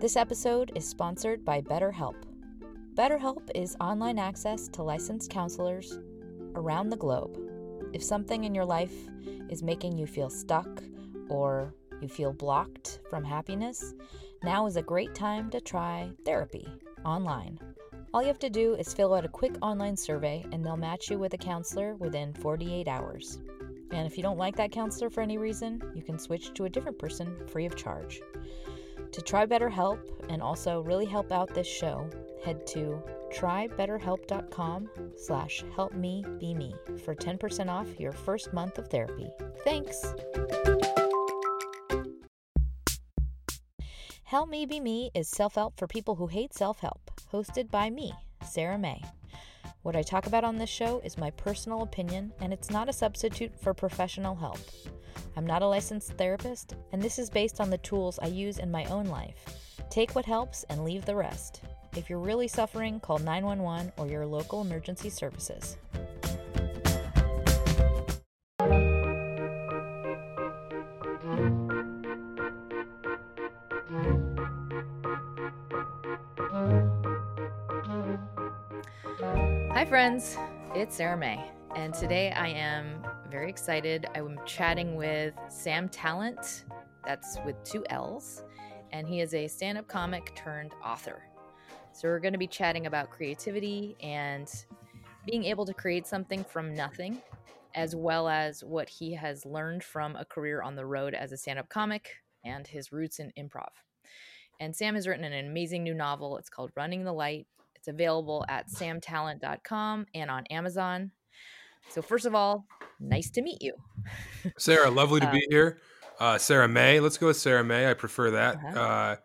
This episode is sponsored by BetterHelp. BetterHelp is online access to licensed counselors around the globe. If something in your life is making you feel stuck or you feel blocked from happiness, now is a great time to try therapy online. All you have to do is fill out a quick online survey and they'll match you with a counselor within 48 hours. And if you don't like that counselor for any reason, you can switch to a different person free of charge. To try BetterHelp and also really help out this show, head to trybetterhelp.com/helpmebeme for 10% off your first month of therapy. Thanks! Help Me Be Me is self-help for people who hate self-help, hosted by me, Sarah May. What I talk about on this show is my personal opinion, and it's not a substitute for professional help. I'm not a licensed therapist, and this is based on the tools I use in my own life. Take what helps and leave the rest. If you're really suffering, call 911 or your local emergency services. Hi friends, it's Sarah May, and today I am very excited. I am chatting with Sam Talent, that's with 2 L's, and he is a stand-up comic turned author. So we're going to be chatting about creativity and being able to create something from nothing, as well as what he has learned from a career on the road as a stand-up comic and his roots in improv. And Sam has written an amazing new novel. It's called Running the Light. It's available at samtalent.com and on Amazon. So first of all, nice to meet you. Sarah, lovely to be here. Sarah May. Let's go with Sarah May. I prefer that. Uh-huh.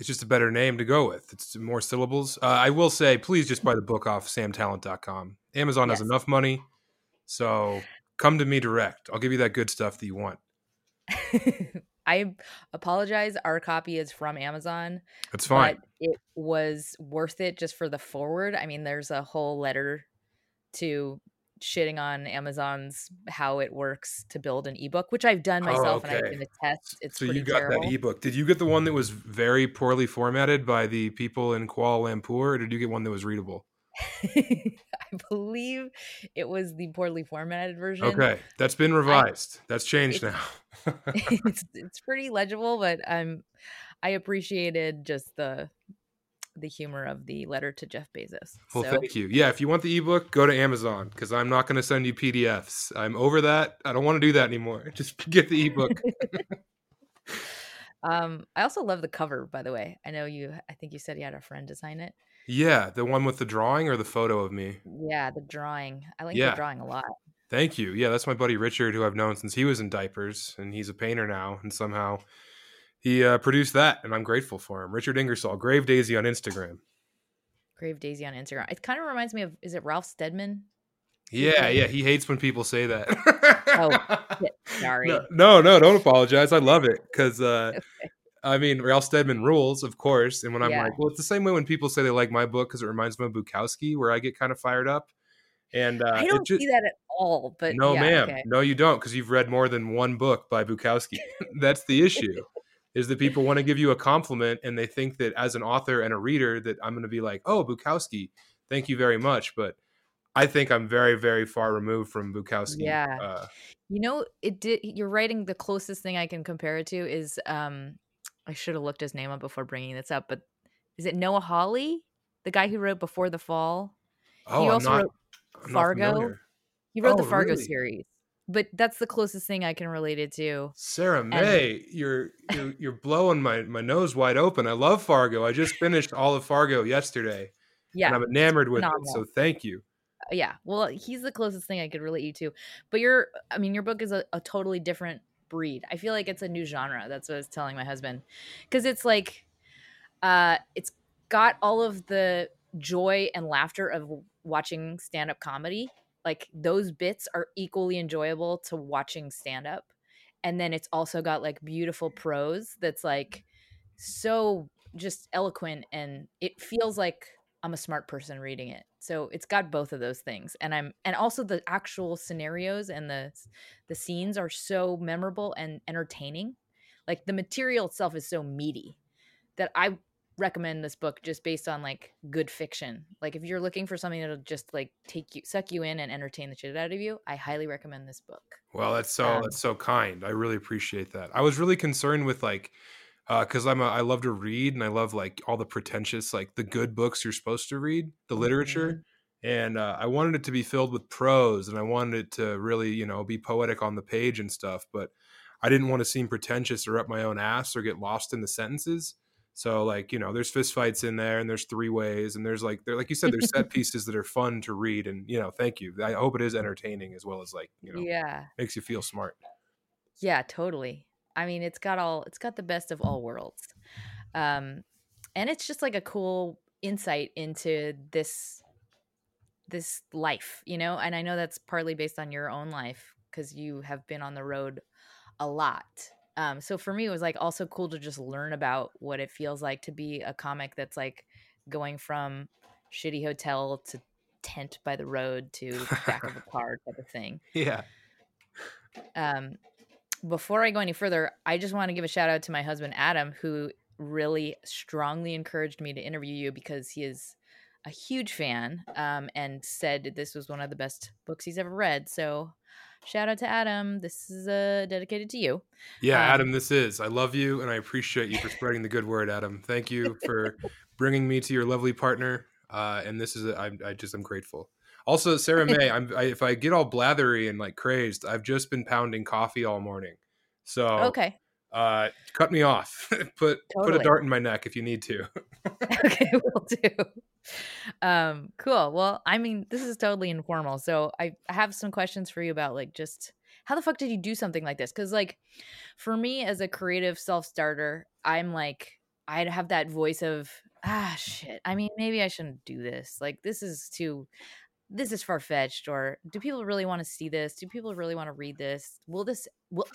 It's just a better name to go with. It's more syllables. I will say, please just buy the book off samtalent.com. Amazon has enough money. So come to me direct. I'll give you that good stuff that you want. I apologize. Our copy is from Amazon. That's fine. But it was worth it just for the forward. I mean, there's a whole letter to shitting on Amazon's how it works to build an ebook, which I've done myself and I've been a test. It's so pretty terrible. That ebook. Did you get the one that was very poorly formatted by the people in Kuala Lumpur, or did you get one that was readable? I believe it was the poorly formatted version. Okay, that's been revised. That's changed now. it's pretty legible, but I appreciated just the humor of the letter to Jeff Bezos. Well, thank you. Yeah, if you want the ebook, go to Amazon because I'm not going to send you PDFs. I'm over that. I don't want to do that anymore. Just get the ebook. I also love the cover, by the way. I think you said you had a friend design it. Yeah, the one with the drawing or the photo of me? Yeah, the drawing. I like the drawing a lot. Thank you. Yeah, that's my buddy Richard, who I've known since he was in diapers, and he's a painter now, and somehow he produced that, and I'm grateful for him. Richard Ingersoll, Gravedaisy on Instagram. Gravedaisy on Instagram. It kind of reminds me of, is it Ralph Steadman? Yeah, he hates when people say that. Oh, shit, sorry. No, don't apologize. I love it because I mean, Ralph Steadman rules, of course. And when I'm like, well, it's the same way when people say they like my book because it reminds them of Bukowski, where I get kind of fired up. And I don't see that at all. But no, ma'am. Okay. No, you don't, because you've read more than one book by Bukowski. That's the issue, is that people want to give you a compliment and they think that as an author and a reader that I'm going to be like, oh, Bukowski, thank you very much. But I think I'm very, very far removed from Bukowski. Yeah. You know, you're writing, the closest thing I can compare it to is I should have looked his name up before bringing this up, but is it Noah Hawley, the guy who wrote Before the Fall? Oh, he also wrote Fargo. He wrote the Fargo series, but that's the closest thing I can relate it to. Sarah May, you're blowing my nose wide open. I love Fargo. I just finished all of Fargo yesterday. Yeah, and I'm enamored with it. So thank you. Yeah, well, he's the closest thing I could relate you to. But your book is a totally different breed. I feel like it's a new genre. That's what I was telling my husband, because it's like it's got all of the joy and laughter of watching stand-up comedy. Like those bits are equally enjoyable to watching stand-up, and then it's also got like beautiful prose that's like so just eloquent, and it feels like I'm a smart person reading it. So it's got both of those things, and also the actual scenarios and the scenes are so memorable and entertaining. Like the material itself is so meaty that I recommend this book just based on like good fiction. Like if you're looking for something that'll just like suck you in and entertain the shit out of you, I highly recommend this book. Well, that's so kind. I really appreciate that. I was really concerned with like, because I love to read, and I love like all the pretentious, like the good books you're supposed to read, the literature. And I wanted it to be filled with prose, and I wanted it to really, you know, be poetic on the page and stuff. But I didn't want to seem pretentious or up my own ass or get lost in the sentences. So like, you know, there's fistfights in there, and there's three ways, and there's like, like you said, there's set pieces that are fun to read. And, you know, thank you. I hope it is entertaining as well as like, you know, makes you feel smart. Yeah, totally. I mean, it's got the best of all worlds. And it's just like a cool insight into this life, you know? And I know that's partly based on your own life, because you have been on the road a lot. So for me, it was like also cool to just learn about what it feels like to be a comic that's like going from shitty hotel to tent by the road to back of a car type of thing. Yeah. Before I go any further, I just want to give a shout out to my husband, Adam, who really strongly encouraged me to interview you because he is a huge fan, and said this was one of the best books he's ever read. So shout out to Adam. This is dedicated to you. Yeah, Adam, this is. I love you, and I appreciate you for spreading the good word, Adam. Thank you for bringing me to your lovely partner. And this is, I'm grateful. Also, Sarah May, if I get all blathery and like crazed, I've just been pounding coffee all morning. So okay, cut me off. Put a dart in my neck if you need to. Okay, we'll do. Cool. Well, I mean, this is totally informal. So I have some questions for you about like just how the fuck did you do something like this? Because like for me as a creative self-starter, I'm like, I'd have that voice of, shit. I mean, maybe I shouldn't do this. Like this is far-fetched, or do people really want to see this? Do people really want to read this? Will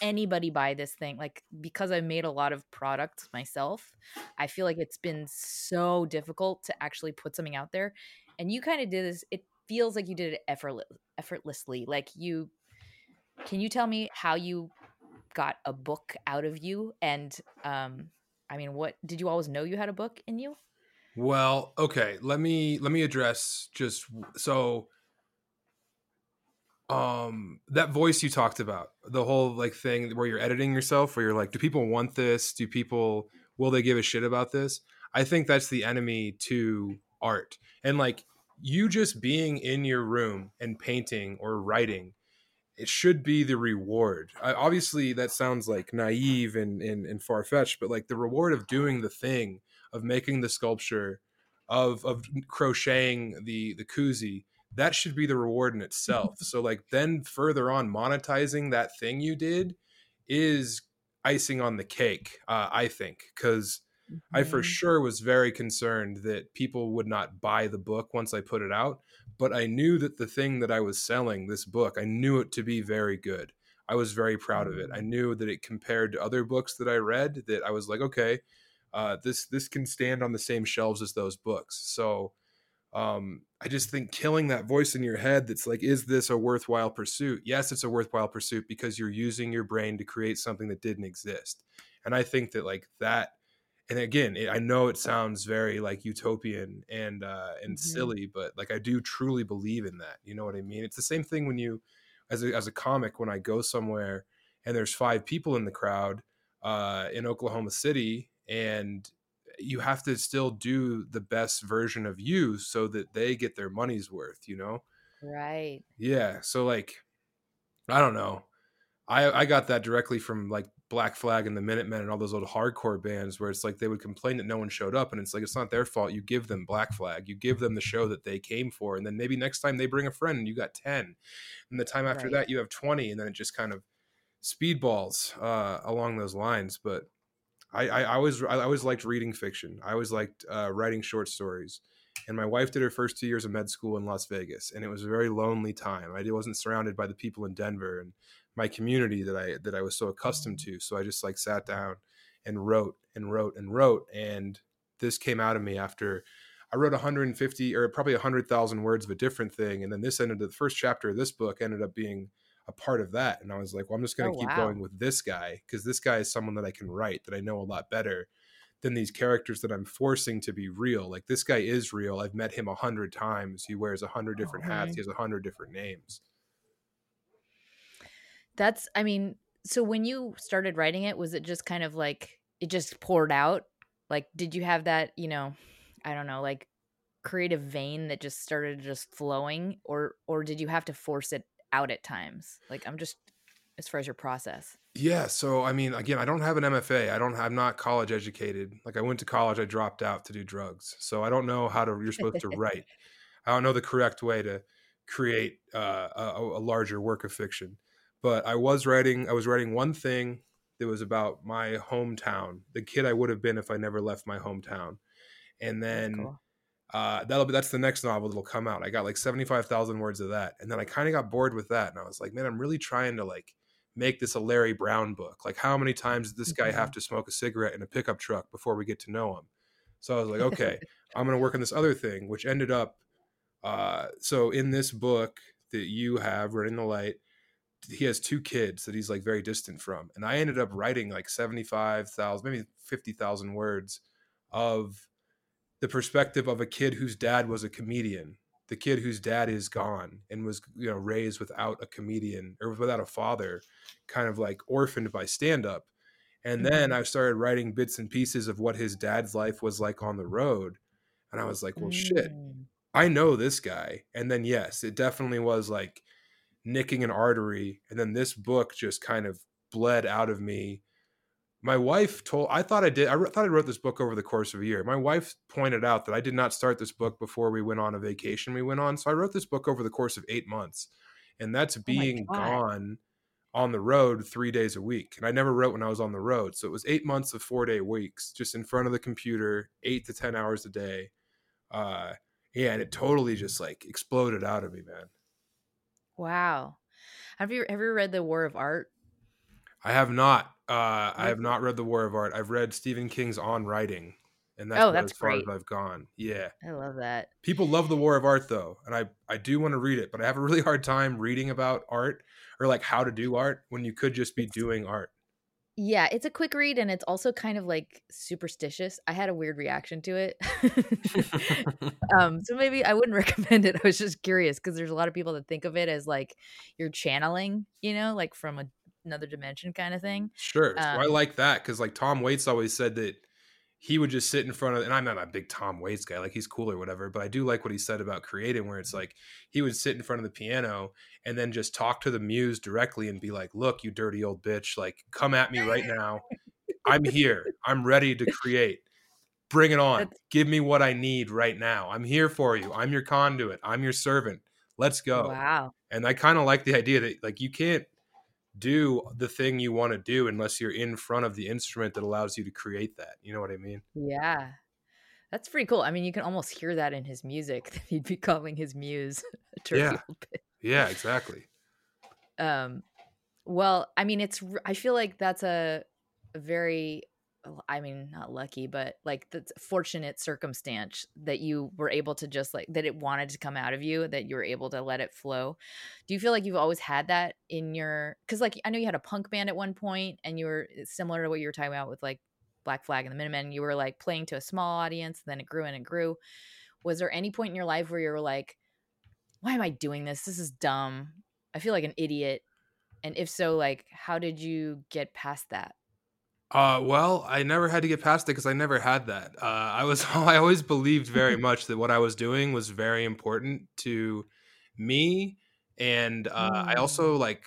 anybody buy this thing? Like, because I made a lot of products myself, I feel like it's been so difficult to actually put something out there. And you kind of did this. It feels like you did it effortlessly. Like can you tell me how you got a book out of you? And, I mean, did you always know you had a book in you? Well, okay. Let me address just so that voice you talked about, the whole like thing where you're editing yourself, where you're like, do people want this? Will they give a shit about this? I think that's the enemy to art. And like you just being in your room and painting or writing, it should be the reward. Obviously that sounds like naive and far-fetched, but like the reward of doing the thing, of making the sculpture, of crocheting the koozie, that should be the reward in itself. So like then further on, monetizing that thing you did is icing on the cake, I think, because I for sure was very concerned that people would not buy the book once I put it out. But I knew that the thing that I was selling, this book, I knew it to be very good. I was very proud of it. I knew that it compared to other books that I read that I was like, okay, this can stand on the same shelves as those books. So I just think killing that voice in your head that's like, is this a worthwhile pursuit? Yes, it's a worthwhile pursuit because you're using your brain to create something that didn't exist. And I think that like that, and again, I know it sounds very like utopian and silly, but like I do truly believe in that. You know what I mean? It's the same thing when you, as a comic, when I go somewhere and there's 5 people in the crowd in Oklahoma City, and you have to still do the best version of you so that they get their money's worth, you know? Right. Yeah. So like, I don't know. I got that directly from like Black Flag and the Minutemen and all those old hardcore bands where it's like, they would complain that no one showed up, and it's like, it's not their fault. You give them Black Flag, you give them the show that they came for. And then maybe next time they bring a friend and you got 10, and the time after that you have 20, and then it just kind of speedballs along those lines. But I always liked reading fiction. I always liked writing short stories. And my wife did her first 2 years of med school in Las Vegas, and it was a very lonely time. I wasn't surrounded by the people in Denver and my community that I was so accustomed to. So I just like sat down and wrote. And this came out of me after I wrote 150 or probably 100,000 words of a different thing. And then the first chapter of this book ended up being a part of that. And I was like, well, I'm just going to keep going with this guy, because this guy is someone that I can write, that I know a lot better than these characters that I'm forcing to be real. Like, this guy is real. I've met him 100 times. He wears 100 different hats. He has 100 different names. That's, I mean, so when you started writing it, was it just kind of like, it just poured out? Like, did you have that, you know, I don't know, like creative vein that just started just flowing, or did you have to force it out at times? Like, I'm just, as far as your process. Yeah. So, I mean, again, I don't have an MFA. I'm not college educated. Like, I went to college, I dropped out to do drugs. So I don't know you're supposed to write. I don't know the correct way to create a larger work of fiction, but I was writing one thing that was about my hometown, the kid I would have been if I never left my hometown. And then that's the next novel that'll come out. I got like 75,000 words of that. And then I kind of got bored with that. And I was like, man, I'm really trying to like make this a Larry Brown book. Like, how many times does this guy have to smoke a cigarette in a pickup truck before we get to know him? So I was like, okay, I'm going to work on this other thing, which ended up. So in this book that you have, Running the Light, he has 2 kids that he's like very distant from. And I ended up writing like 75,000, maybe 50,000 words of the perspective of a kid whose dad was a comedian, the kid whose dad is gone and was, you know, raised without a comedian or without a father, kind of like orphaned by stand-up. And then I started writing bits and pieces of what his dad's life was like on the road. And I was like, well, shit, I know this guy. And then, yes, it definitely was like nicking an artery. And then this book just kind of bled out of me. My wife I thought I wrote this book over the course of a year. My wife pointed out that I did not start this book before we went on a vacation we went on. So I wrote this book over the course of 8 months, and that's being gone on the road 3 days a week. And I never wrote when I was on the road. So it was 8 months of 4-day weeks, just in front of the computer, 8 to 10 hours a day. Yeah. And it totally just like exploded out of me, man. Wow. Have you read The War of Art? I have not. I have not read The War of Art. I've read Stephen King's On Writing, and that's as far as I've gone. Yeah. I love that. People love The War of Art, though, and I do want to read it, but I have a really hard time reading about art or like how to do art when you could just be doing art. Yeah, it's a quick read, and it's also kind of like superstitious. I had a weird reaction to it. So maybe I wouldn't recommend it. I was just curious because there's a lot of people that think of it as like you're channeling, you know, like from another dimension kind of thing. Sure. So I like that because like Tom Waits always said that he would just sit in front of, and I'm not a big Tom Waits guy, like he's cool or whatever, but I do like what he said about creating, where it's like he would sit in front of the piano and then just talk to the muse directly and be like, look, you dirty old bitch, like come at me right now. I'm here. I'm ready to create. Bring it on. Give me what I need right now. I'm here for you. I'm your conduit. I'm your servant. Let's go. Wow. And I kind of like the idea that like you can't do the thing you want to do unless you're in front of the instrument that allows you to create that. You know what I mean? Yeah. That's pretty cool. I mean, you can almost hear that in his music that he'd be calling his muse a turkey old bitch. Yeah, exactly. Well, I mean, I feel like that's a very, I mean, not lucky, but like the fortunate circumstance that you were able to just like, that it wanted to come out of you, that you were able to let it flow. Do you feel like you've always had that in your, cause like, I know you had a punk band at one point and you were similar to what you were talking about with like Black Flag and the Minutemen. You were like playing to a small audience and then it grew and it grew. Was there any point in your life where you were like, why am I doing this? This is dumb. I feel like an idiot. And if so, like, how did you get past that? Well, I never had to get past it because I never had that. I always believed very much that what I was doing was very important to me. And I also like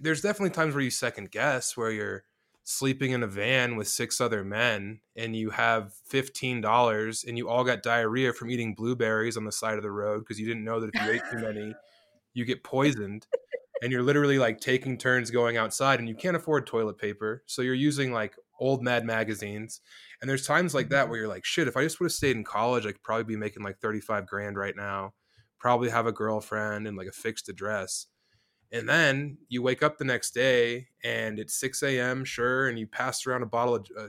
there's definitely times where you second guess, where you're sleeping in a van with 6 other men and you have $15 and you all got diarrhea from eating blueberries on the side of the road because you didn't know that if you ate too many, you get poisoned. And you're literally like taking turns going outside and you can't afford toilet paper. So you're using like old Mad magazines. And there's times like that where you're like, shit, if I just would have stayed in college, I could probably be making like 35 grand right now, probably have a girlfriend and like a fixed address. And then you wake up the next day and it's 6 a.m. Sure. And you pass around a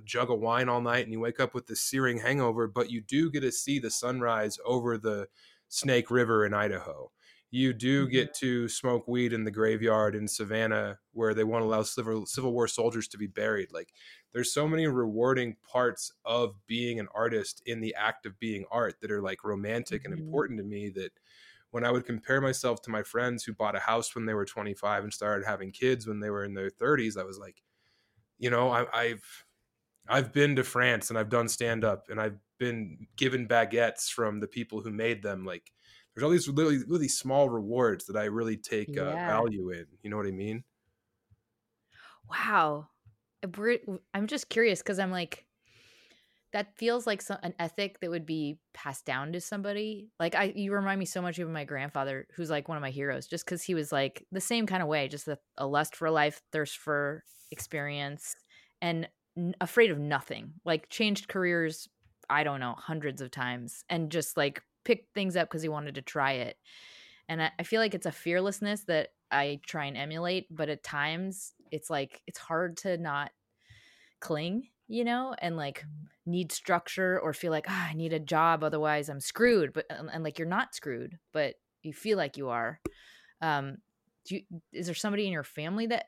jug of wine all night and you wake up with this searing hangover, but you do get to see the sunrise over the Snake River in Idaho. You do get to smoke weed in the graveyard in Savannah where they won't allow Civil War soldiers to be buried. Like, there's so many rewarding parts of being an artist in the act of being art that are like romantic and important to me, that when I would compare myself to my friends who bought a house when they were 25 and started having kids when they were in their 30s, I was like, you know, I've been to France and I've done stand up and I've been given baguettes from the people who made them. Like, there's all these really, really small rewards that I really take value in. You know what I mean? Wow. I'm just curious because I'm like, that feels like an ethic that would be passed down to somebody. Like, you remind me so much of my grandfather, who's like one of my heroes, just because he was like the same kind of way, just a lust for life, thirst for experience, and afraid of nothing. Like, changed careers, I don't know, hundreds of times, and just like picked things up because he wanted to try it. And I feel like it's a fearlessness that I try and emulate, but at times it's like it's hard to not cling, you know, and like need structure or feel like I need a job, otherwise I'm screwed. But and like you're not screwed, but you feel like you are. Is there somebody in your family that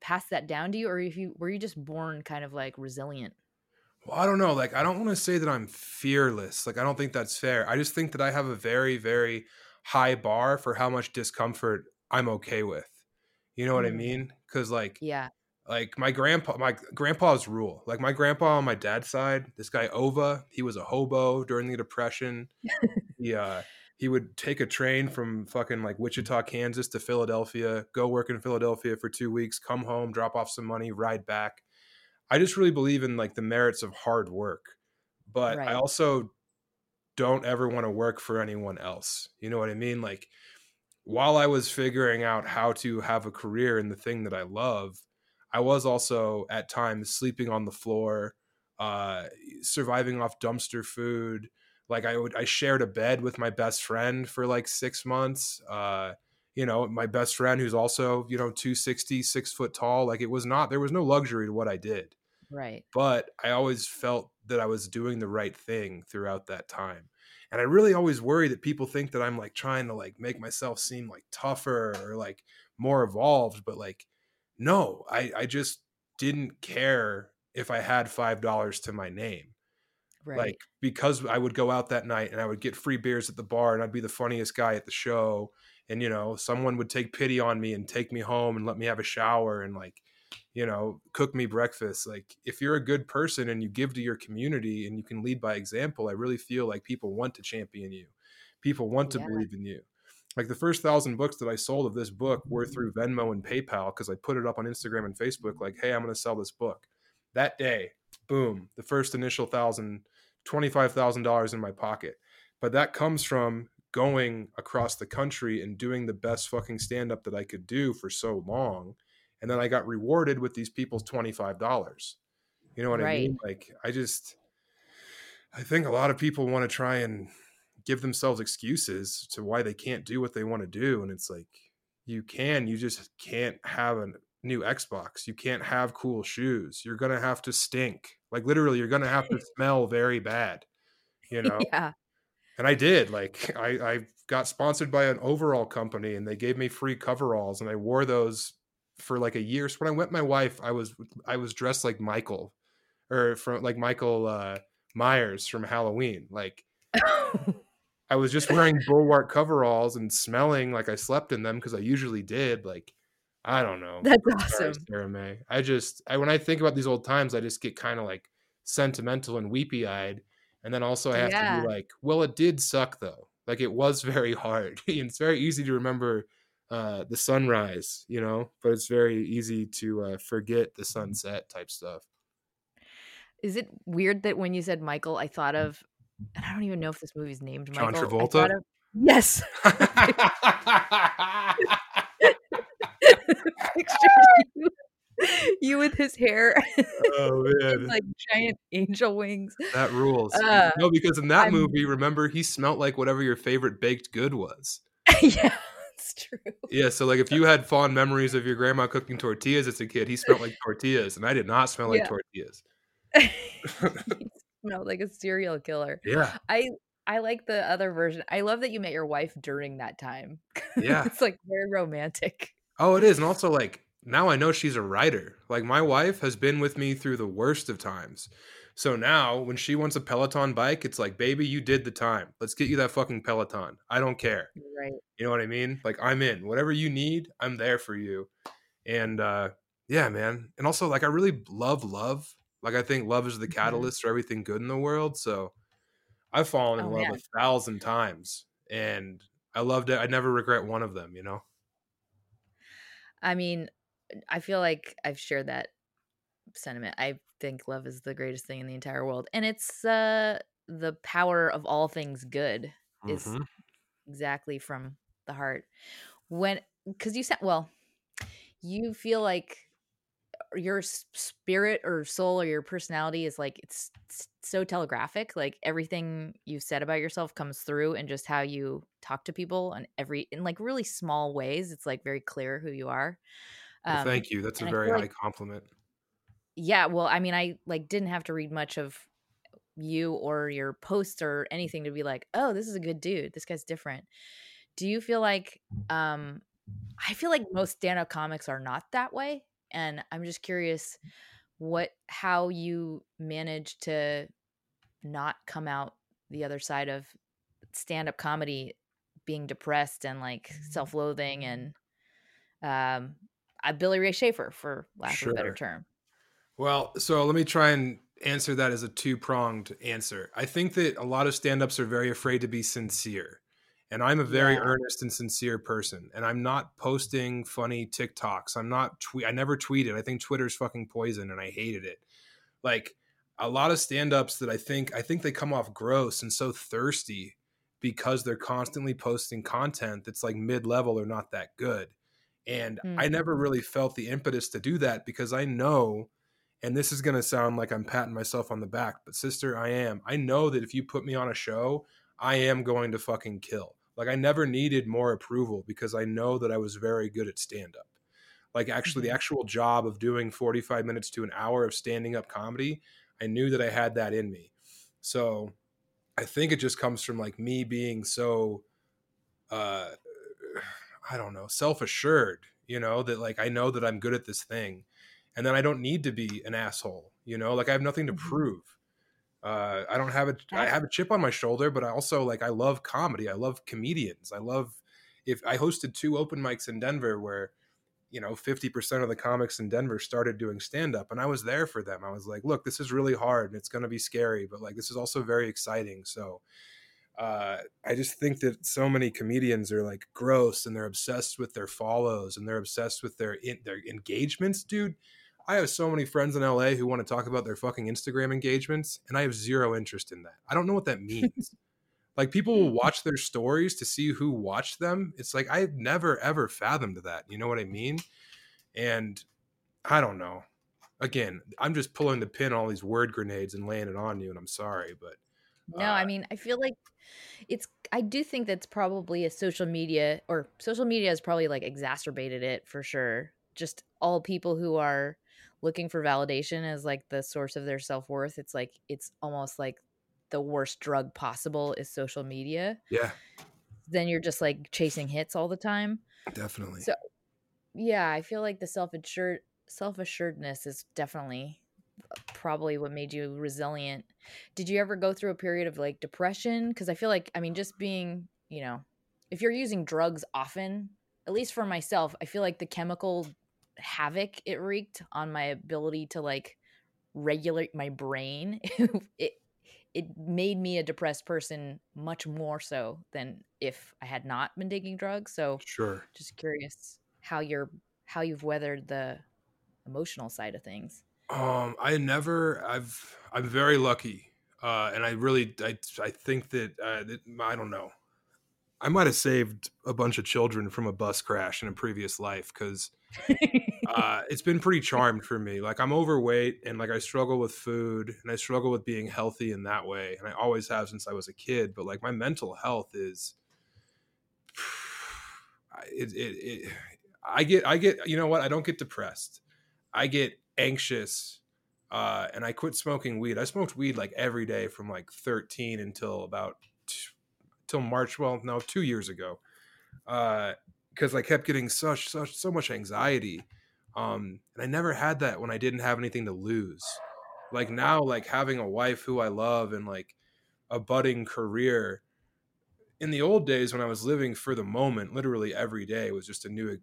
passed that down to you, or were you just born kind of like resilient? Well, I don't know. Like, I don't want to say that I'm fearless. Like, I don't think that's fair. I just think that I have a very, very high bar for how much discomfort I'm okay with. You know what I mean? Because like, like my grandpa's rule. Like my grandpa on my dad's side, this guy Ova, he was a hobo during the Depression. He would take a train from fucking like Wichita, Kansas to Philadelphia, go work in Philadelphia for 2 weeks, come home, drop off some money, ride back. I just really believe in like the merits of hard work, but I also don't ever want to work for anyone else. You know what I mean? Like, while I was figuring out how to have a career in the thing that I love, I was also at times sleeping on the floor, surviving off dumpster food. Like I shared a bed with my best friend for like 6 months. You know, my best friend who's also, you know, 260, 6 foot tall. Like, it was not, there was no luxury to what I did. Right. But I always felt that I was doing the right thing throughout that time. And I really always worry that people think that I'm like trying to like make myself seem like tougher or like more evolved. But like, no, I just didn't care if I had $5 to my name. Right. Like, because I would go out that night and I would get free beers at the bar and I'd be the funniest guy at the show. And, you know, someone would take pity on me and take me home and let me have a shower and like, you know, cook me breakfast. Like, if you're a good person and you give to your community and you can lead by example, I really feel like people want to champion you. People want to believe in you. Like, the first 1,000 books that I sold of this book were through Venmo and PayPal because I put it up on Instagram and Facebook like, hey, I'm going to sell this book. That day, boom, the first initial $25,000 in my pocket. But that comes from going across the country and doing the best fucking stand-up that I could do for so long. And then I got rewarded with these people's $25. You know what I mean? Like, I think a lot of people want to try and give themselves excuses to why they can't do what they want to do. And it's like, you can. You just can't have a new Xbox. You can't have cool shoes. You're going to have to stink. Like, literally, you're going to have to smell very bad, you know? Yeah. And I did. Like, I got sponsored by an overall company, and they gave me free coveralls, and I wore those for like a year. So when I went with my wife, I was dressed like Michael, or from like Michael Myers from Halloween. Like, I was just wearing Bulwark coveralls and smelling like I slept in them, because I usually did. Like, I don't know. That's awesome. Sarah May. I when I think about these old times, I just get kind of like sentimental and weepy eyed. And then also I have to be like, well, it did suck though. Like, it was very hard. It's very easy to remember the sunrise, you know, but it's very easy to forget the sunset type stuff. Is it weird that when you said Michael, I thought of, and I don't even know if this movie's named Michael. John Travolta? Yes. You with his hair. Oh, man. Like giant angel wings. That rules. No, because in that movie, remember, he smelled like whatever your favorite baked good was. Yeah, that's true. Yeah, so like if you had fond memories of your grandma cooking tortillas as a kid, he smelled like tortillas, and I did not smell like tortillas. He smelled like a serial killer. Yeah. I like the other version. I love that you met your wife during that time. Yeah. It's like very romantic. Oh, it is. And also, like, now I know she's a writer. Like, my wife has been with me through the worst of times. So now when she wants a Peloton bike, it's like, baby, you did the time. Let's get you that fucking Peloton. I don't care. Right. You know what I mean? Like, I'm in. Whatever you need, I'm there for you. And yeah, man. And also, like, I really love love. Like, I think love is the catalyst for everything good in the world. So I've fallen in love 1,000 times, and I loved it. I never regret one of them, you know? I mean, I feel like I've shared that sentiment. I think love is the greatest thing in the entire world. And it's the power of all things good is exactly from the heart. Because you said, well, you feel like your spirit or soul or your personality is like, it's so telegraphic. Like, everything you've said about yourself comes through, and just how you talk to people in like really small ways. It's like very clear who you are. Well, thank you. That's a very high compliment. Yeah. Well, I mean, I like didn't have to read much of you or your posts or anything to be like, oh, this is a good dude. This guy's different. Do you feel like, I feel like most stand-up comics are not that way. And I'm just curious how you manage to not come out the other side of stand-up comedy being depressed and like self-loathing and Billy Ray Schaefer, for lack of a better term. Well, so let me try and answer that as a two-pronged answer. I think that a lot of stand-ups are very afraid to be sincere. And I'm a very earnest and sincere person. And I'm not posting funny TikToks. I never tweeted. I think Twitter's fucking poison, and I hated it. Like, a lot of stand-ups that I think they come off gross and so thirsty because they're constantly posting content that's like mid-level or not that good. And I never really felt the impetus to do that, because I know, and this is going to sound like I'm patting myself on the back, but sister, I am. I know that if you put me on a show, I am going to fucking kill. Like, I never needed more approval, because I know that I was very good at stand-up. Like, actually, the actual job of doing 45 minutes to an hour of standing up comedy, I knew that I had that in me. So I think it just comes from like me being so, I don't know, self-assured, you know, that like, I know that I'm good at this thing, and then I don't need to be an asshole, you know, like I have nothing to prove. I have a chip on my shoulder, but I also like, I love comedy. I love comedians. If I hosted 2 open mics in Denver where, you know, 50% of the comics in Denver started doing stand-up, and I was there for them. I was like, look, this is really hard and it's going to be scary, but like, this is also very exciting. So I just think that so many comedians are like gross, and they're obsessed with their follows, and they're obsessed with their engagements, dude. I have so many friends in LA who want to talk about their fucking Instagram engagements, and I have zero interest in that. I don't know what that means. Like, people will watch their stories to see who watched them. It's like, I've never, ever fathomed that. You know what I mean? And I don't know. Again, I'm just pulling the pin on all these word grenades and laying it on you, and I'm sorry, but No, I mean, I feel like I do think that's probably a social media has probably like exacerbated it for sure. Just all people who are looking for validation as like the source of their self-worth. It's like, it's almost like the worst drug possible is social media. Yeah. Then you're just like chasing hits all the time. Definitely. So yeah, I feel like the self-assuredness is definitely probably what made you resilient. Did you ever go through a period of like depression? Because I feel like, I mean, just being, you know, if you're using drugs often, at least for myself, I feel like the chemical havoc it wreaked on my ability to like regulate my brain, it made me a depressed person much more so than if I had not been taking drugs. So sure, just curious how you've weathered the emotional side of things. I'm very lucky. And I really, I think that I don't know. I might've saved a bunch of children from a bus crash in a previous life. Cause, it's been pretty charmed for me. Like I'm overweight and like I struggle with food and I struggle with being healthy in that way. And I always have since I was a kid, but like my mental health is, I get, you know what? I don't get depressed. I get anxious, and I quit smoking weed. I smoked weed like every day from like 13 until about till March. Well, no, 2 years ago, because I kept getting so much anxiety, and I never had that when I didn't have anything to lose. Like now, like having a wife who I love and like a budding career. In the old days, when I was living for the moment, literally every day was just a new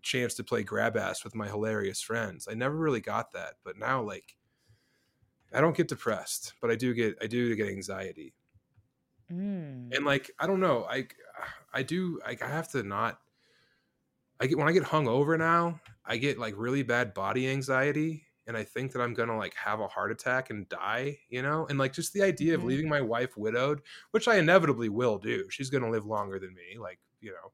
chance to play grab ass with my hilarious friends. I never really got that, but now like I don't get depressed, but I do get anxiety. And like I don't know, when I get hungover now, I get like really bad body anxiety, and I think that I'm gonna like have a heart attack and die, you know. And like just the idea of leaving my wife widowed, which I inevitably will do. She's gonna live longer than me, like, you know.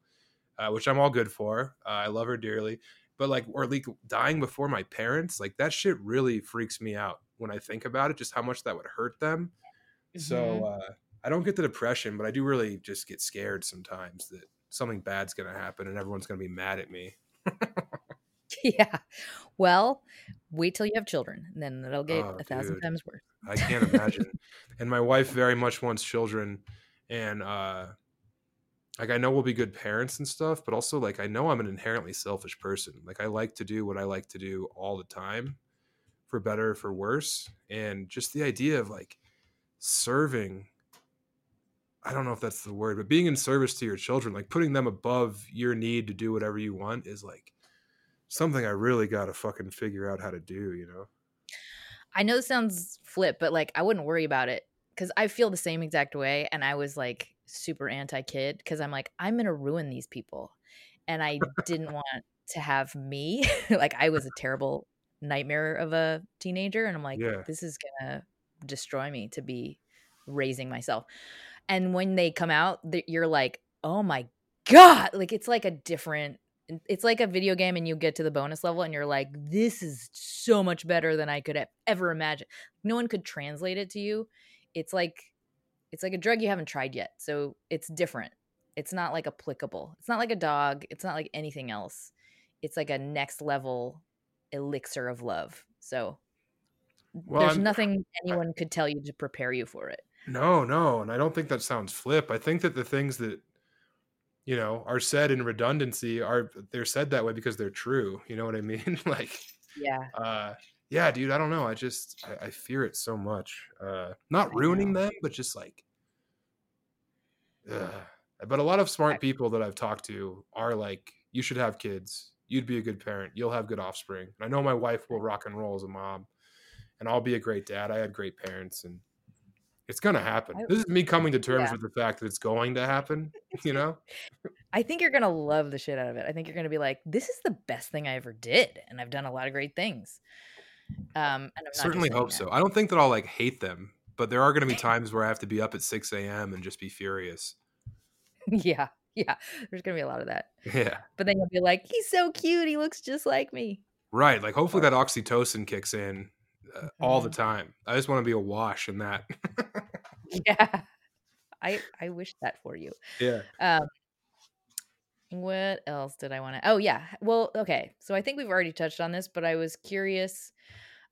Which I'm all good for. I love her dearly, but like, or like dying before my parents, like that shit really freaks me out when I think about it, just how much that would hurt them. Mm-hmm. So I don't get the depression, but I do really just get scared sometimes that something bad's going to happen and everyone's going to be mad at me. Yeah. Well, wait till you have children and then it'll get 1,000 times worse. I can't imagine. And my wife very much wants children, and, like I know we'll be good parents and stuff, but also like I know I'm an inherently selfish person. Like I like to do what I like to do all the time, for better or for worse. And just the idea of like serving, I don't know if that's the word, but being in service to your children, like putting them above your need to do whatever you want is like something I really got to fucking figure out how to do, you know? I know it sounds flip, but like I wouldn't worry about it because I feel the same exact way. And I was like, super anti-kid because I'm like, I'm gonna ruin these people, and I didn't want to have me. Like I was a terrible nightmare of a teenager, and I'm like, yeah, this is gonna destroy me to be raising myself. And when they come out, you're like, oh my god, like it's like a video game, and you get to the bonus level and you're like, this is so much better than I could have ever imagined. No one could translate it to you. It's like a drug you haven't tried yet. So it's different. It's not like applicable. It's not like a dog. It's not like anything else. It's like a next level elixir of love. So there's nothing anyone could tell you to prepare you for it. No. And I don't think that sounds flip. I think that the things that, you know, are said in redundancy they're said that way because they're true. You know what I mean? Like, yeah. Yeah, dude, I don't know. I just, I fear it so much. Not ruining them, but just like, ugh. But a lot of smart people that I've talked to are like, you should have kids. You'd be a good parent. You'll have good offspring. And I know my wife will rock and roll as a mom, and I'll be a great dad. I had great parents, and it's going to happen. This is me coming to terms with the fact that it's going to happen, you know? I think you're going to love the shit out of it. I think you're going to be like, this is the best thing I ever did. And I've done a lot of great things. And I'm not certainly hope that. So I don't think that I'll like hate them, but there are going to be times where I have to be up at 6 a.m. and just be furious. Yeah. There's going to be a lot of that. Yeah. But then you'll be like, he's so cute. He looks just like me. Right. Like hopefully that oxytocin kicks in all the time. I just want to be awash in that. Yeah. I wish that for you. Yeah. What else did I want to? Oh, yeah. Well, okay. So I think we've already touched on this, but I was curious.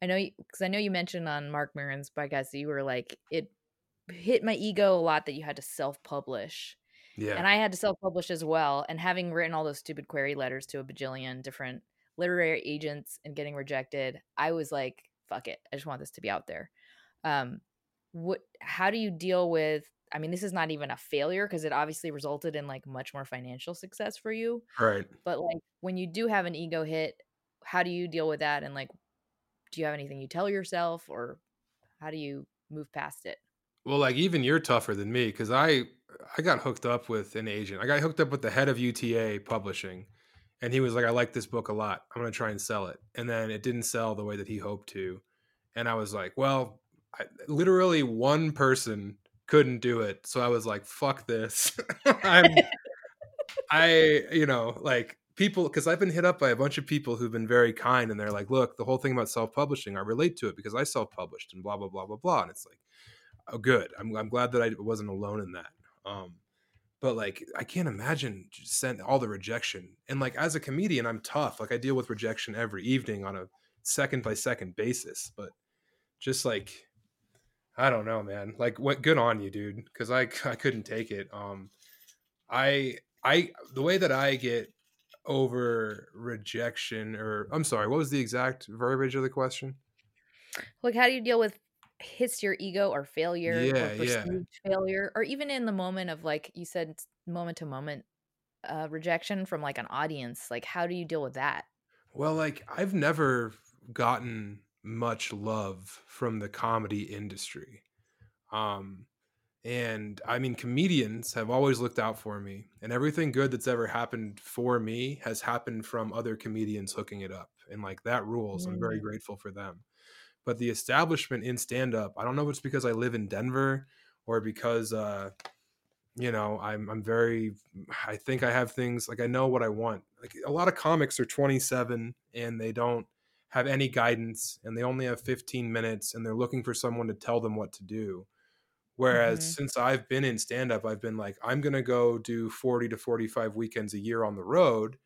I know you mentioned on Mark Maron's podcast that you were like, it hit my ego a lot that you had to self-publish. Yeah. And I had to self-publish as well. And having written all those stupid query letters to a bajillion different literary agents and getting rejected, I was like, fuck it. I just want this to be out there. How do you deal with, I mean, this is not even a failure because it obviously resulted in like much more financial success for you. Right. But like when you do have an ego hit, how do you deal with that? And like, do you have anything you tell yourself or how do you move past it? Well, like even you're tougher than me because I got hooked up with an agent. I got hooked up with the head of UTA publishing and he was like, I like this book a lot. I'm going to try and sell it. And then it didn't sell the way that he hoped to. And I was like, well, literally one person couldn't do it. So I was like, fuck this. People, because I've been hit up by a bunch of people who've been very kind and they're like, look, the whole thing about self-publishing, I relate to it because I self-published and blah, blah, blah, blah, blah. And it's like, oh, good. I'm glad that I wasn't alone in that. But like, I can't imagine all the rejection. And like, as a comedian, I'm tough. Like I deal with rejection every evening on a second by second basis, but just like, I don't know, man, like what good on you, dude. Cause I couldn't take it. The way that I get over rejection or I'm sorry, what was the exact verbiage of the question? Like, how do you deal with hits your ego or failure or perceived failure or even in the moment of like you said moment to moment rejection from like an audience, like how do you deal with that? Well, like I've never gotten much love from the comedy industry. And I mean, comedians have always looked out for me and everything good that's ever happened for me has happened from other comedians hooking it up. And like that rules. Mm-hmm. I'm very grateful for them. But the establishment in stand-up, I don't know if it's because I live in Denver or because, I think I have things, like I know what I want. Like a lot of comics are 27 and they don't have any guidance and they only have 15 minutes and they're looking for someone to tell them what to do. Whereas since I've been in stand-up, I've been like, I'm going to go do 40 to 45 weekends a year on the road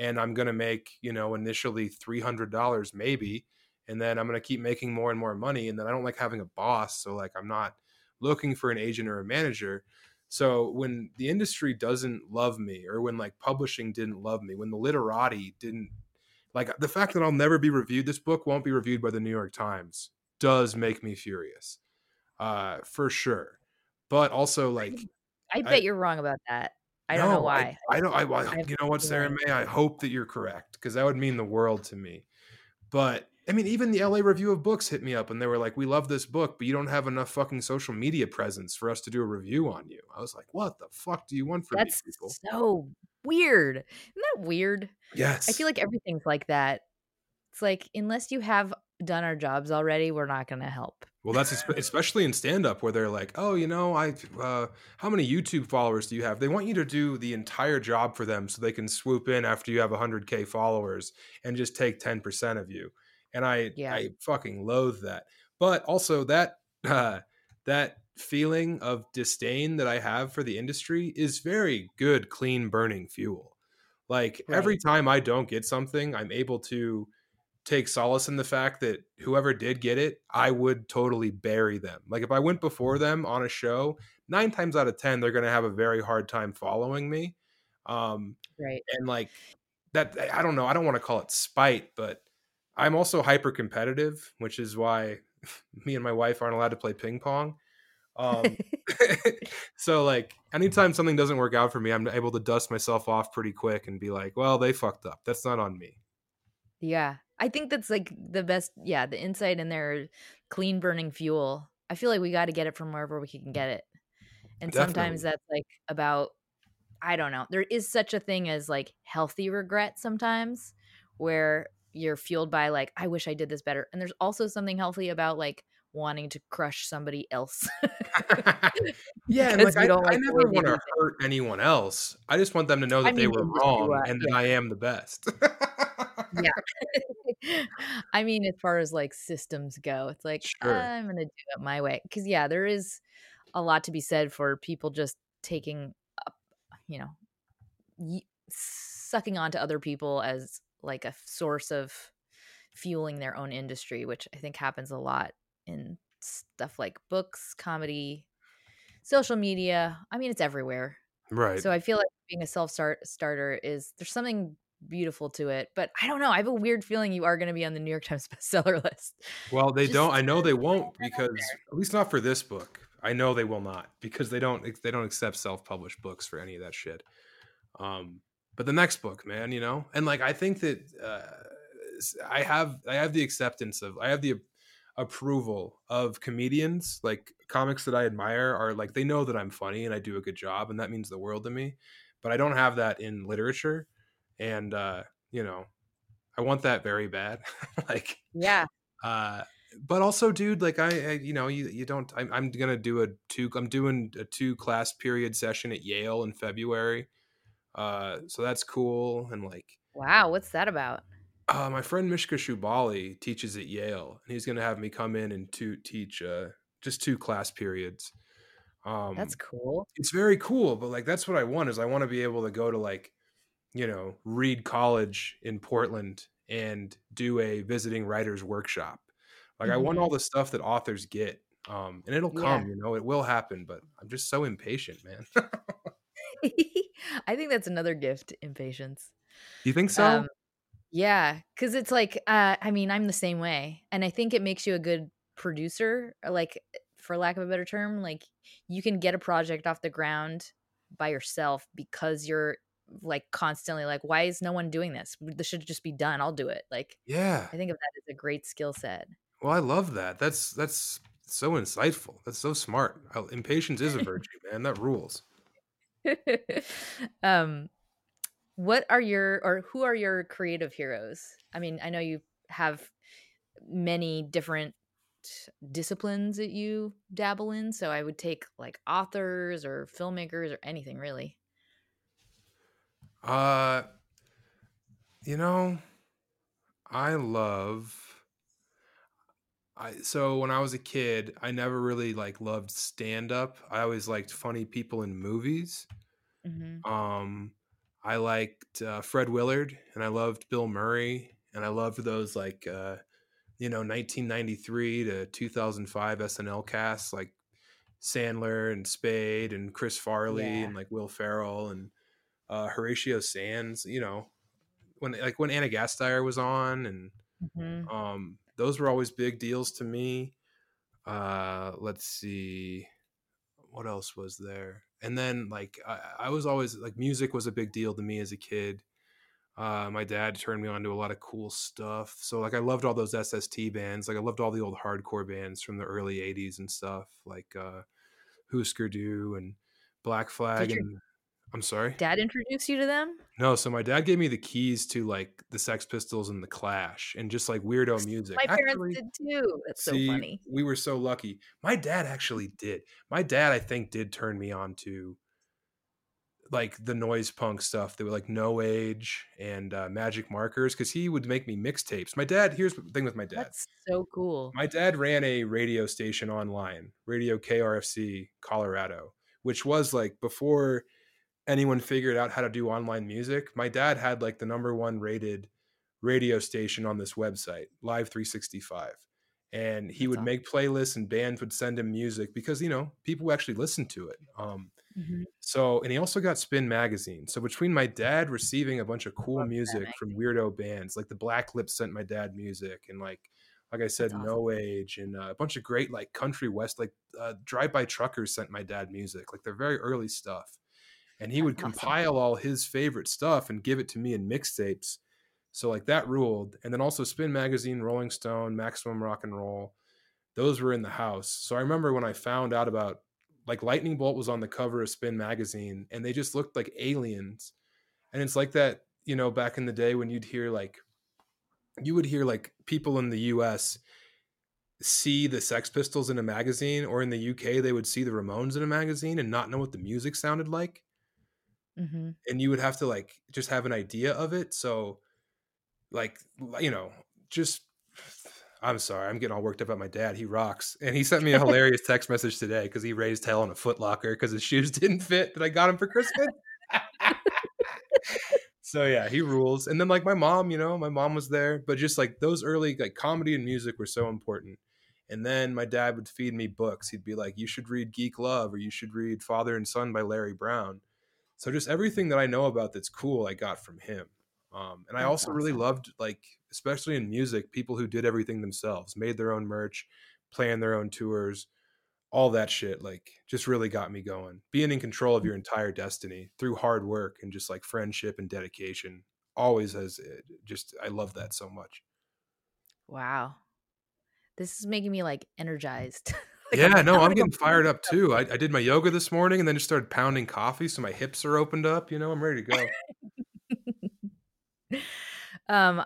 and I'm going to make, initially $300 maybe. And then I'm going to keep making more and more money. And then I don't like having a boss. So like, I'm not looking for an agent or a manager. So when the industry doesn't love me or when like publishing didn't love me, when the literati didn't like the fact that I'll never be reviewed, this book won't be reviewed by the New York Times does make me furious for sure. But also like, I bet you're wrong about that. I don't know why. You know what, Sarah May, I hope that you're correct because that would mean the world to me. But I mean, even the LA Review of Books hit me up and they were like, we love this book, but you don't have enough fucking social media presence for us to do a review on you. I was like, what the fuck do you want from these people? That's so weird. Isn't that weird? Yes. I feel like everything's like that. It's like, unless you have done our jobs already, we're not going to help. Well, that's especially in stand-up where they're like, oh, how many YouTube followers do you have? They want you to do the entire job for them so they can swoop in after you have 100K followers and just take 10% of you. And I fucking loathe that. But also that feeling of disdain that I have for the industry is very good, clean, burning fuel. Like every time I don't get something, I'm able to take solace in the fact that whoever did get it, I would totally bury them. Like if I went before them on a show, 9 times out of 10, they're going to have a very hard time following me. And like that, I don't know. I don't want to call it spite, but I'm also hyper competitive, which is why me and my wife aren't allowed to play ping pong. So like anytime something doesn't work out for me, I'm able to dust myself off pretty quick and be like, well, they fucked up. That's not on me. Yeah. I think that's like the best. Yeah. The insight in their clean burning fuel. I feel like we got to get it from wherever we can get it. And definitely. Sometimes that's like about, I don't know. There is such a thing as like healthy regret sometimes where you're fueled by like, I wish I did this better. And there's also something healthy about like wanting to crush somebody else. Yeah. And like, I never want to hurt anyone else. I just want them to know that they were wrong and that I am the best. Yeah. I mean, as far as like systems go, it's like, sure. I'm going to do it my way. Cause yeah, there is a lot to be said for people just taking, you know, sucking onto other people as like a source of fueling their own industry, which I think happens a lot in stuff like books, comedy, social media. I mean, it's everywhere. Right. So I feel like being a self-starter is, there's something beautiful to it, but I don't know. I have a weird feeling you are going to be on the New York Times bestseller list. Well, they don't. I know they won't, because at least not for this book. I know they will not, because they don't accept self-published books for any of that shit. But the next book, man, you know, and like, I think that I have the acceptance of, I have the approval of comedians. Like, comics that I admire are like, they know that I'm funny and I do a good job, and that means the world to me, but I don't have that in literature. And, you know, I want that very bad. Like, yeah. But also, dude, like I you know, you don't, I'm going to do I'm doing a two class period session at Yale in February. So that's cool. And like, wow. What's that about? My friend Mishka Shubali teaches at Yale, and he's going to have me come in and teach, just two class periods. That's cool. It's very cool. But like, that's what I want, is I want to be able to go to, like, you know, Reed College in Portland and do a visiting writers workshop. Like, mm-hmm. I want all the stuff that authors get, and it'll come, you know, it will happen, but I'm just so impatient, man. I think that's another gift, impatience. You think so? Yeah. Cause it's like, I mean, I'm the same way, and I think it makes you a good producer, like, for lack of a better term. Like, you can get a project off the ground by yourself because you're like constantly like, why is no one doing this? This should just be done. I'll do it. Like, yeah, I think of that as a great skill set. Well, I love that. That's so insightful. That's so smart. Impatience is a virtue, man. That rules. What are your, or who are your creative heroes? I mean, I know you have many different disciplines that you dabble in, so I would take like authors or filmmakers or anything, really. You know, so when I was a kid, I never really like loved stand up. I always liked funny people in movies. Mm-hmm. I liked Fred Willard, and I loved Bill Murray, and I loved those like, you know, 1993 to 2005 SNL casts, like Sandler and Spade and Chris Farley and like Will Ferrell and Horatio Sands, you know, when Anna Gasteyer was on, and those were always big deals to me. Let's see, what else was there? And then like, I was always like, music was a big deal to me as a kid. My dad turned me on to a lot of cool stuff. So like, I loved all those SST bands. Like, I loved all the old hardcore bands from the early 80s and stuff, like Husker Du and Black Flag. I'm sorry? Dad introduced you to them? No, so my dad gave me the keys to like the Sex Pistols and the Clash and just like weirdo music. My parents did too. That's so funny. We were so lucky. My dad actually did. My dad, I think, did turn me on to like the noise punk stuff. They were like No Age and Magic Markers, because he would make me mixtapes. My dad, here's the thing with my dad. That's so cool. My dad ran a radio station online, Radio KRFC Colorado, which was like before anyone figured out how to do online music. My dad had like the number one rated radio station on this website, Live 365. And he would make playlists, and bands would send him music because, you know, people actually listened to it. So, and he also got Spin Magazine. So between my dad receiving a bunch of cool music from weirdo bands, like the Black Lips sent my dad music, and like I said, No Age, and a bunch of great like country west, like Drive-By Truckers sent my dad music, like their very early stuff. And he would compile all his favorite stuff and give it to me in mixtapes. So like that ruled. And then also Spin Magazine, Rolling Stone, Maximum Rock and Roll. Those were in the house. So I remember when I found out about like Lightning Bolt was on the cover of Spin Magazine, and they just looked like aliens. And it's like that, you know, back in the day when you would hear like people in the US see the Sex Pistols in a magazine, or in the UK, they would see the Ramones in a magazine and not know what the music sounded like. Mm-hmm. And you would have to like just have an idea of it. So like, you know, just I'm sorry, I'm getting all worked up about my dad. He rocks. And he sent me a hilarious text message today because he raised hell in a Foot Locker because his shoes didn't fit that I got him for Christmas. So yeah, he rules. And then like my mom, you know, my mom was there, but just like those early like comedy and music were so important. And then my dad would feed me books. He'd be like, you should read Geek Love, or you should read Father and Son by Larry Brown. So just everything that I know about that's cool, I got from him. And I also really loved, like, especially in music, people who did everything themselves, made their own merch, planned their own tours, all that shit, like, just really got me going. Being in control of your entire destiny through hard work and just like friendship and dedication always has just, I love that so much. Wow. This is making me like energized. Like, yeah, no, I'm getting fired up too. I did my yoga this morning and then just started pounding coffee. So my hips are opened up, you know, I'm ready to go.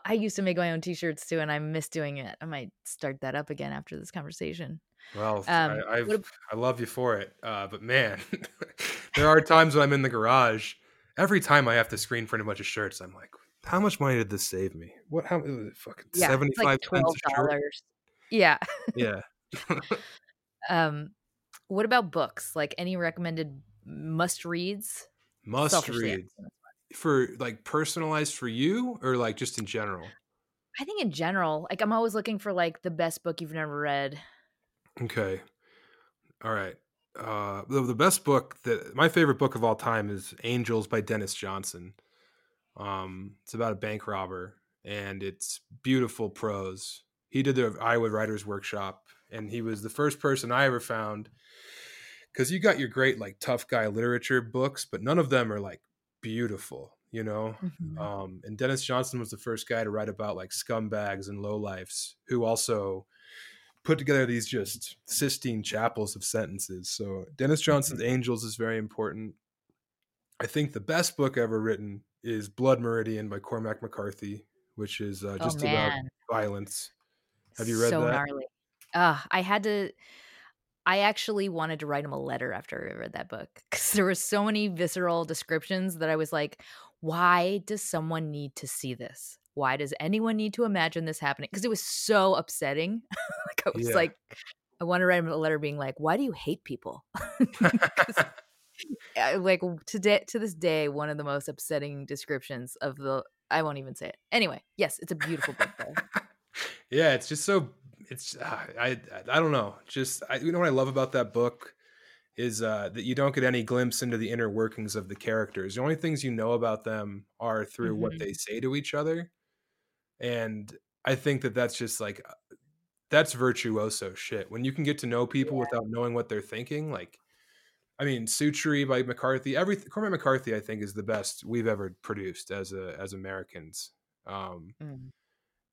I used to make my own t-shirts too, and I miss doing it. I might start that up again after this conversation. Well, I love you for it. But man, there are times when I'm in the garage. Every time I have to screen print a bunch of shirts, I'm like, how much money did this save me? What, how fucking $75 a shirt? Yeah. Yeah. What about books? Like any recommended must reads? Must read. For like personalized for you, or like just in general? I think in general, like I'm always looking for like the best book you've never read. Okay. All right. The best book that my favorite book of all time is Angels by Dennis Johnson. It's about a bank robber, and it's beautiful prose. He did the Iowa Writers Workshop, and he was the first person I ever found, because you got your great like tough guy literature books, but none of them are like beautiful, you know. Mm-hmm. And Dennis Johnson was the first guy to write about like scumbags and lowlifes, who also put together these just Sistine chapels of sentences. So Dennis Johnson's Angels is very important. I think the best book ever written is Blood Meridian by Cormac McCarthy, which is just about violence. Have you read that? So gnarly. I actually wanted to write him a letter after I read that book, because there were so many visceral descriptions that I was like, why does someone need to see this? Why does anyone need to imagine this happening? Because it was so upsetting. Like I was like, I want to write him a letter being like, why do you hate people? Like to this day, one of the most upsetting descriptions of I won't even say it. Anyway, yes, it's a beautiful book though. Yeah, it's just so... It's I don't know. You know what I love about that book is that you don't get any glimpse into the inner workings of the characters. The only things you know about them are through what they say to each other, and I think that's just like that's virtuoso shit. When you can get to know people without knowing what they're thinking, like I mean, Sutri by McCarthy. Cormac McCarthy, I think, is the best we've ever produced as Americans.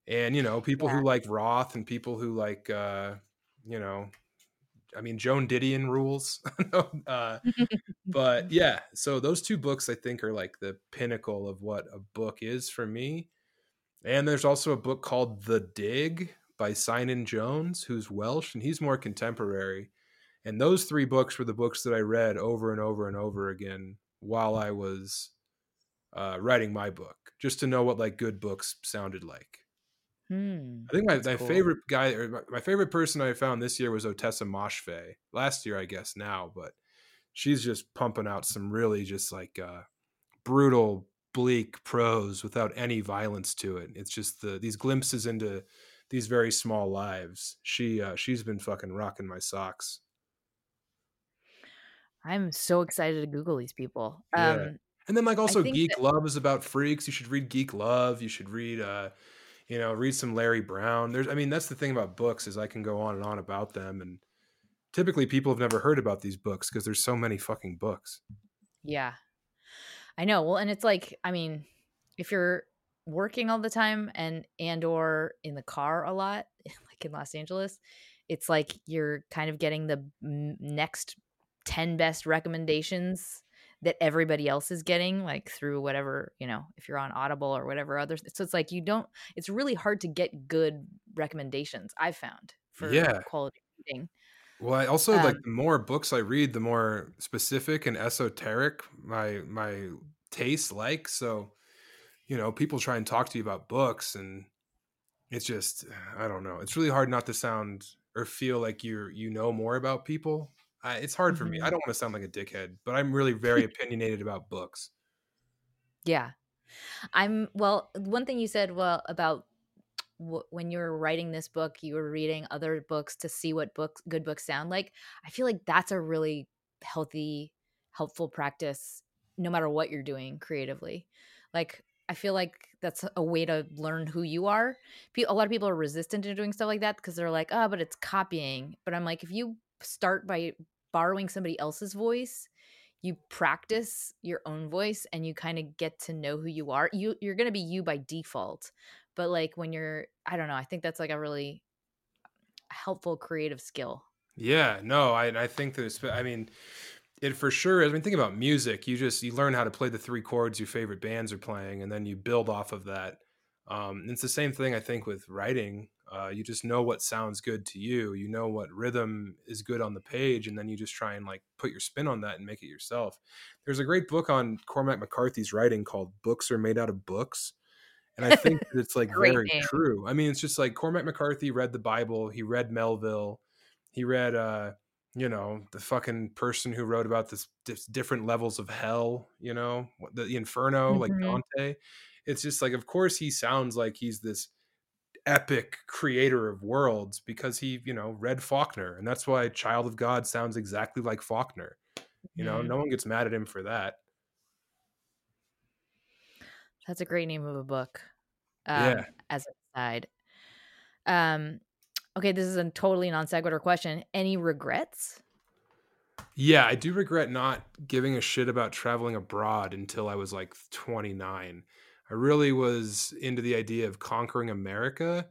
And, you know, people who like Roth and people who like, you know, I mean, Joan Didion rules. But yeah, so those two books, I think, are like the pinnacle of what a book is for me. And there's also a book called The Dig by Cynan Jones, who's Welsh, and he's more contemporary. And those three books were the books that I read over and over and over again while I was writing my book, just to know what like good books sounded like. I think my cool. favorite guy or my favorite person I found this year was Otessa Moshfegh. Last year, I guess now, but she's just pumping out some really just like brutal, bleak prose without any violence to it. It's just these glimpses into these very small lives. She's been fucking rocking my socks. I'm so excited to Google these people. Yeah. And then like also Geek Love is about freaks. You should read Geek Love. You should read... You know, read some Larry Brown. I mean, that's the thing about books is I can go on and on about them. And typically people have never heard about these books because there's so many fucking books. Yeah, I know. Well, and it's like, I mean, if you're working all the time and or in the car a lot, like in Los Angeles, it's like you're kind of getting the next 10 best recommendations that everybody else is getting, like through whatever, you know, if you're on Audible or whatever others. So it's like it's really hard to get good recommendations, I've found, for quality reading. Well, I also like the more books I read, the more specific and esoteric my tastes like. So, you know, people try and talk to you about books and It's just, I don't know. It's really hard not to sound or feel like you know more about people. It's hard for me. I don't want to sound like a dickhead, but I'm really very opinionated about books. Yeah. One thing you said, about when you were writing this book, you were reading other books to see what good books sound like. I feel like that's a really healthy, helpful practice, no matter what you're doing creatively. Like, I feel like that's a way to learn who you are. A lot of people are resistant to doing stuff like that because they're like, oh, but it's copying. But I'm like, if you start by borrowing somebody else's voice, you practice your own voice and you kind of get to know who you are. You're going to be you by default. But like when you're, I don't know, I think that's like a really helpful creative skill. Yeah, no, I think there's, I mean, it for sure is. I mean, think about music. You learn how to play the three chords your favorite bands are playing, and then you build off of that. It's the same thing, I think, with writing. You just know what sounds good to you. You know what rhythm is good on the page, and then you just try and like put your spin on that and make it yourself. There's a great book on Cormac McCarthy's writing called Books Are Made Out of Books. And I think that it's like very true. I mean, it's just like Cormac McCarthy read the Bible. He read Melville. He read, the fucking person who wrote about this different levels of hell, the Inferno, like Dante. It's just like, of course, he sounds like he's this epic creator of worlds because he, read Faulkner. And that's why Child of God sounds exactly like Faulkner. No one gets mad at him for that. That's a great name of a book. Yeah. As an aside. Okay, this is a totally non sequitur question. Any regrets? Yeah, I do regret not giving a shit about traveling abroad until I was like 29. I really was into the idea of conquering America,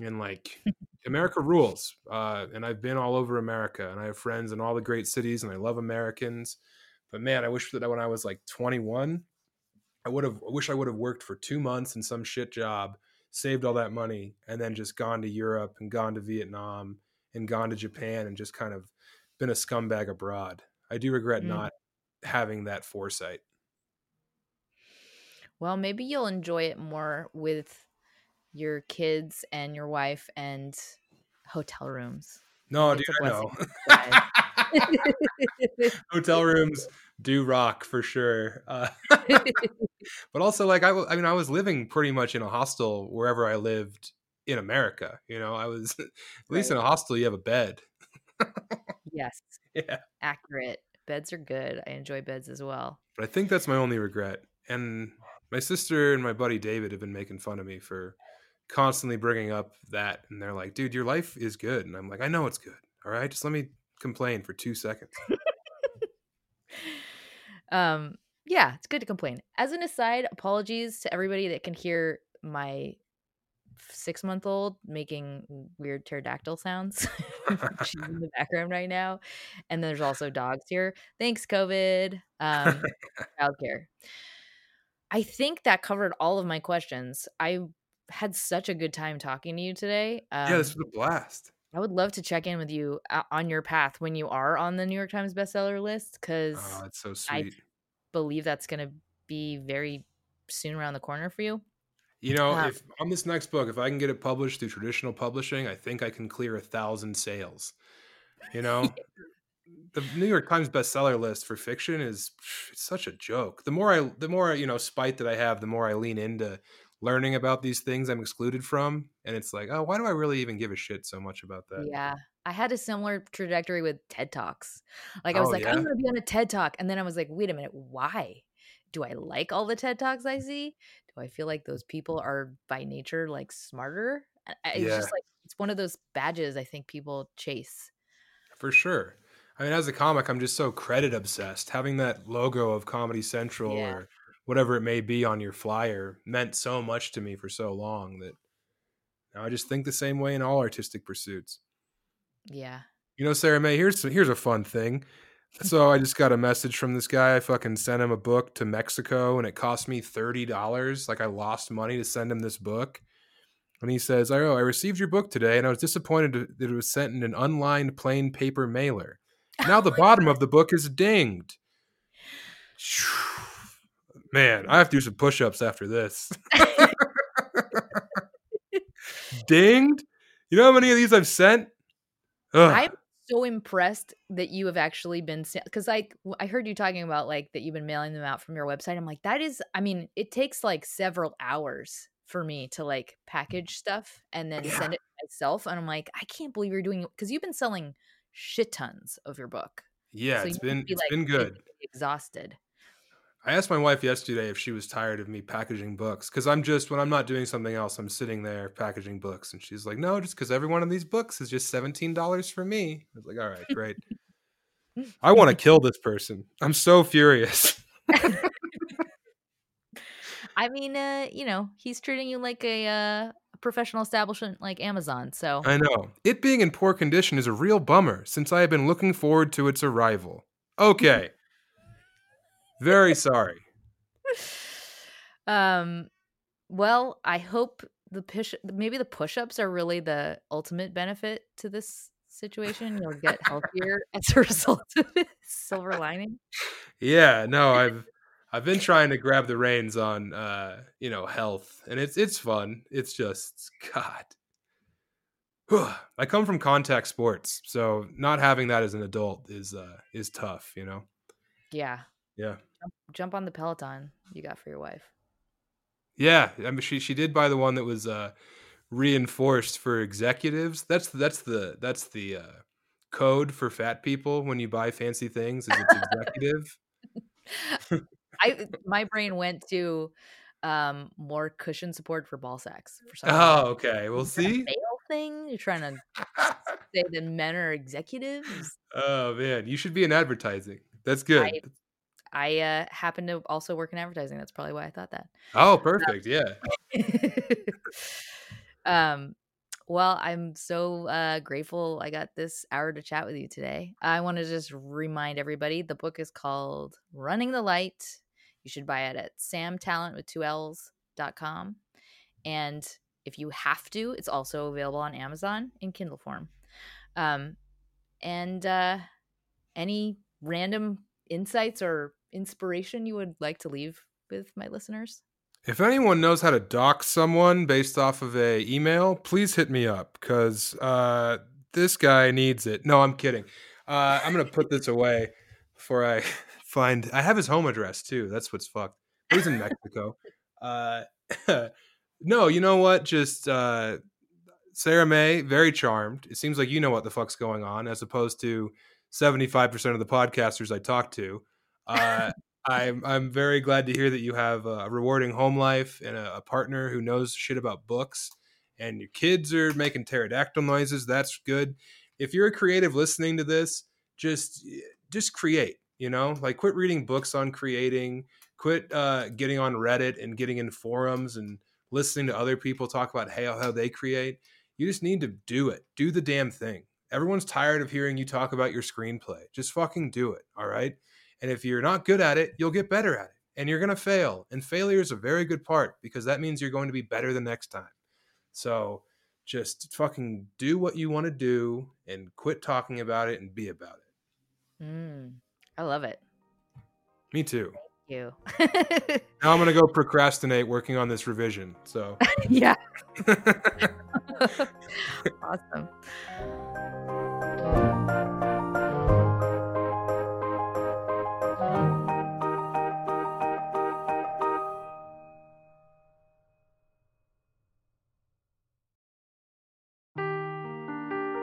and like America rules. And I've been all over America, and I have friends in all the great cities, and I love Americans. But man, I wish that when I was like 21, I wish I would have worked for 2 months in some shit job, saved all that money, and then just gone to Europe and gone to Vietnam and gone to Japan and just kind of been a scumbag abroad. I do regret not having that foresight. Well, maybe you'll enjoy it more with your kids and your wife and hotel rooms. No, dude, I know. Hotel rooms do rock for sure. But also, like, I was living pretty much in a hostel wherever I lived in America. I was at least in a hostel, you have a bed. Yes. Yeah. Accurate. Beds are good. I enjoy beds as well. But I think that's my only regret. And my sister and my buddy David have been making fun of me for constantly bringing up that. And they're like, dude, your life is good. And I'm like, I know it's good. All right. Just let me complain for 2 seconds. Yeah, it's good to complain. As an aside, apologies to everybody that can hear my 6-month-old making weird pterodactyl sounds. She's in the background right now. And there's also dogs here. Thanks, COVID. Childcare. I think that covered all of my questions. I had such a good time talking to you today. Yeah, this was a blast. I would love to check in with you on your path when you are on the New York Times bestseller list, because it's so sweet. I believe that's going to be very soon around the corner for you. If on this next book, if I can get it published through traditional publishing, I think I can clear 1,000 sales. The New York Times bestseller list for fiction is such a joke. The more spite that I have, the more I lean into learning about these things I'm excluded from. And it's like, oh, why do I really even give a shit so much about that? Yeah. I had a similar trajectory with TED Talks. Like, I was I'm going to be on a TED Talk. And then I was like, wait a minute, why? Do I like all the TED Talks I see? Do I feel like those people are by nature like smarter? It's just like, it's one of those badges I think people chase. For sure. I mean, as a comic, I'm just so credit obsessed. Having that logo of Comedy Central or whatever it may be on your flyer meant so much to me for so long that now I just think the same way in all artistic pursuits. Yeah. Sarah Mae, here's a fun thing. So I just got a message from this guy. I fucking sent him a book to Mexico and it cost me $30. Like, I lost money to send him this book. And he says, I received your book today and I was disappointed that it was sent in an unlined plain paper mailer. Now the bottom of the book is dinged. Man, I have to do some push-ups after this. dinged. You know how many of these I've sent? Ugh. I'm so impressed that you have actually been, because like I heard you talking about like that you've been mailing them out from your website. I'm like, that is, I mean, it takes like several hours for me to like package stuff and then send it to myself. And I'm like, I can't believe you're doing it, because you've been selling shit tons of your book. Yeah, so it's been good. Exhausted. I asked my wife yesterday if she was tired of me packaging books, because I'm just, when I'm not doing something else, I'm sitting there packaging books. And she's like, no, just because every one of these books is just $17 for me. I was like, all right, great. I want to kill this person. I'm so furious. I mean, you know, he's treating you like a professional establishment like Amazon. So I know. It being in poor condition is a real bummer, since I have been looking forward to its arrival. Okay. Very sorry. Well, I hope maybe the push-ups are really the ultimate benefit to this situation. You'll get healthier as a result of it. Silver lining. Yeah, no, I've been trying to grab the reins on you know, health, and it's fun. It's just, God. I come from contact sports, so not having that as an adult is tough, you know. Yeah. Yeah. Jump on the Peloton you got for your wife. Yeah. I mean, she did buy the one that was reinforced for executives. That's the code for fat people when you buy fancy things, is it's executive. My brain went to more cushion support for ball sacks for some reason. Oh, okay. Well, see? Thing you're trying to say that men are executives. Oh man, you should be in advertising. That's good. I happen to also work in advertising. That's probably why I thought that. Oh, perfect. Yeah. Well, I'm so grateful I got this hour to chat with you today. I want to just remind everybody, the book is called Running the Light. You should buy it at samtalent.com. And if you have to, it's also available on Amazon in Kindle form. And any random insights or inspiration you would like to leave with my listeners? If anyone knows how to dox someone based off of a email, please hit me up, because this guy needs it. No, I'm kidding. I'm going to put this away before I find... I have his home address, too. That's what's fucked. He's in Mexico. No, you know what? Just Sarah May, very charmed. It seems like you know what the fuck's going on, as opposed to 75% of the podcasters I talk to. I'm very glad to hear that you have a rewarding home life and a partner who knows shit about books, and your kids are making pterodactyl noises. That's good. If you're a creative listening to this, just create, you know, like quit reading books on creating, quit getting on Reddit and getting in forums and listening to other people talk about how they create. You just need to do it. Do the damn thing. Everyone's tired of hearing you talk about your screenplay. Just fucking do it, all right? And if you're not good at it, you'll get better at it. And you're going to fail. And failure is a very good part, because that means you're going to be better the next time. So just fucking do what you want to do and quit talking about it and be about it. I love it. Me too. Thank you. Now I'm going to go procrastinate working on this revision. So yeah. Awesome.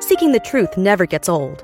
Seeking the truth never gets old.